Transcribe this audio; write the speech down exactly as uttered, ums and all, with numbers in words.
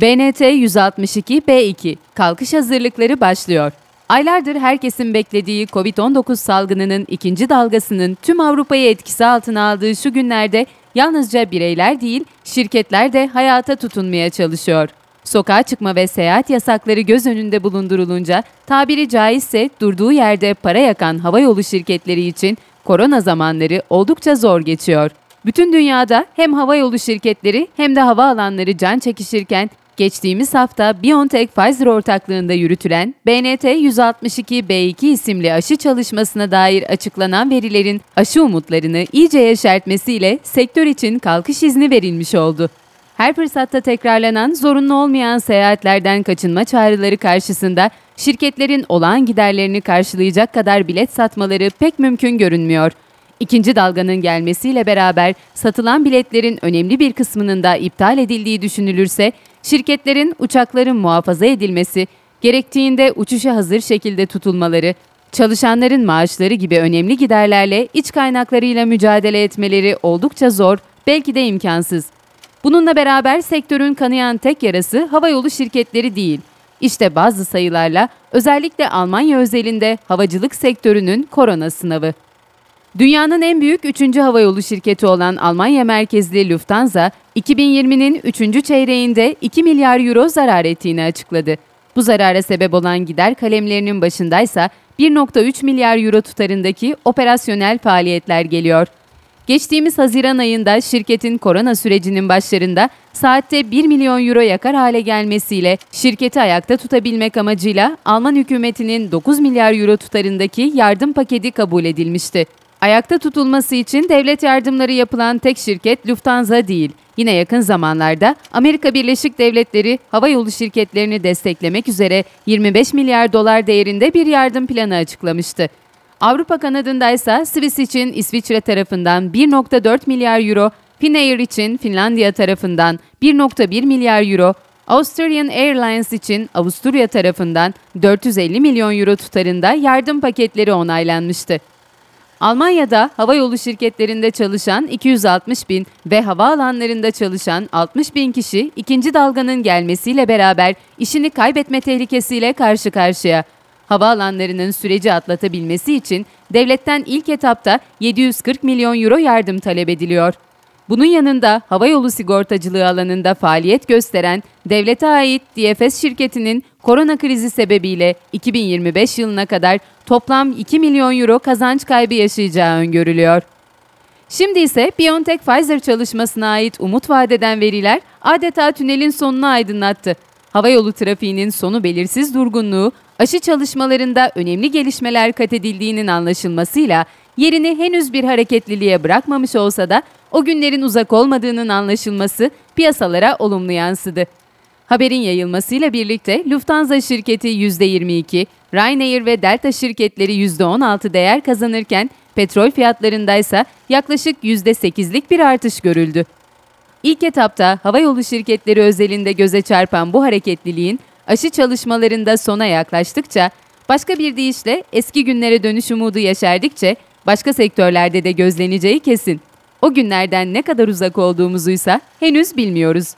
B N T yüz altmış iki B iki kalkış hazırlıkları başlıyor. Aylardır herkesin beklediği Covid on dokuz salgınının ikinci dalgasının tüm Avrupa'yı etkisi altına aldığı şu günlerde yalnızca bireyler değil, şirketler de hayata tutunmaya çalışıyor. Sokağa çıkma ve seyahat yasakları göz önünde bulundurulunca, tabiri caizse durduğu yerde para yakan havayolu şirketleri için korona zamanları oldukça zor geçiyor. Bütün dünyada hem havayolu şirketleri hem de havaalanları can çekişirken, geçtiğimiz hafta BioNTech-Pfizer ortaklığında yürütülen B N T yüz altmış iki B iki isimli aşı çalışmasına dair açıklanan verilerin aşı umutlarını iyice yeşertmesiyle sektör için kalkış izni verilmiş oldu. Her fırsatta tekrarlanan zorunlu olmayan seyahatlerden kaçınma çağrıları karşısında şirketlerin olağan giderlerini karşılayacak kadar bilet satmaları pek mümkün görünmüyor. İkinci dalganın gelmesiyle beraber satılan biletlerin önemli bir kısmının da iptal edildiği düşünülürse, şirketlerin uçakların muhafaza edilmesi, gerektiğinde uçuşa hazır şekilde tutulmaları, çalışanların maaşları gibi önemli giderlerle iç kaynaklarıyla mücadele etmeleri oldukça zor, belki de imkansız. Bununla beraber sektörün kanayan tek yarası havayolu şirketleri değil. İşte bazı sayılarla özellikle Almanya özelinde havacılık sektörünün korona sınavı. Dünyanın en büyük üçüncü havayolu şirketi olan Almanya merkezli Lufthansa, iki bin yirminin üçüncü çeyreğinde iki milyar euro zarar ettiğini açıkladı. Bu zarara sebep olan gider kalemlerinin başındaysa bir nokta üç milyar euro tutarındaki operasyonel faaliyetler geliyor. Geçtiğimiz Haziran ayında şirketin korona sürecinin başlarında saatte bir milyon euro yakar hale gelmesiyle şirketi ayakta tutabilmek amacıyla Alman hükümetinin dokuz milyar euro tutarındaki yardım paketi kabul edilmişti. Ayakta tutulması için devlet yardımları yapılan tek şirket Lufthansa değil. Yine yakın zamanlarda Amerika Birleşik Devletleri havayolu şirketlerini desteklemek üzere yirmi beş milyar dolar değerinde bir yardım planı açıklamıştı. Avrupa kanadındaysa Swiss için İsviçre tarafından bir nokta dört milyar euro, Finnair için Finlandiya tarafından bir nokta bir milyar euro, Austrian Airlines için Avusturya tarafından dört yüz elli milyon euro tutarında yardım paketleri onaylanmıştı. Almanya'da havayolu şirketlerinde çalışan iki yüz altmış bin ve havaalanlarında çalışan altmış bin kişi ikinci dalganın gelmesiyle beraber işini kaybetme tehlikesiyle karşı karşıya. Havaalanlarının süreci atlatabilmesi için devletten ilk etapta yedi yüz kırk milyon euro yardım talep ediliyor. Bunun yanında havayolu sigortacılığı alanında faaliyet gösteren devlete ait D F S şirketinin korona krizi sebebiyle iki bin yirmi beş yılına kadar toplam iki milyon euro kazanç kaybı yaşayacağı öngörülüyor. Şimdi ise BioNTech-Pfizer çalışmasına ait umut vadeden veriler adeta tünelin sonunu aydınlattı. Havayolu trafiğinin sonu belirsiz durgunluğu, aşı çalışmalarında önemli gelişmeler kat edildiğinin anlaşılmasıyla yerini henüz bir hareketliliğe bırakmamış olsa da o günlerin uzak olmadığının anlaşılması piyasalara olumlu yansıdı. Haberin yayılmasıyla birlikte Lufthansa şirketi yüzde yirmi iki, Ryanair ve Delta şirketleri yüzde on altı değer kazanırken petrol fiyatlarındaysa yaklaşık yüzde sekizlik bir artış görüldü. İlk etapta havayolu şirketleri özelinde göze çarpan bu hareketliliğin aşı çalışmalarında sona yaklaştıkça, başka bir deyişle eski günlere dönüş umudu yeşerdikçe başka sektörlerde de gözleneceği kesin. O günlerden ne kadar uzak olduğumuzuysa henüz bilmiyoruz.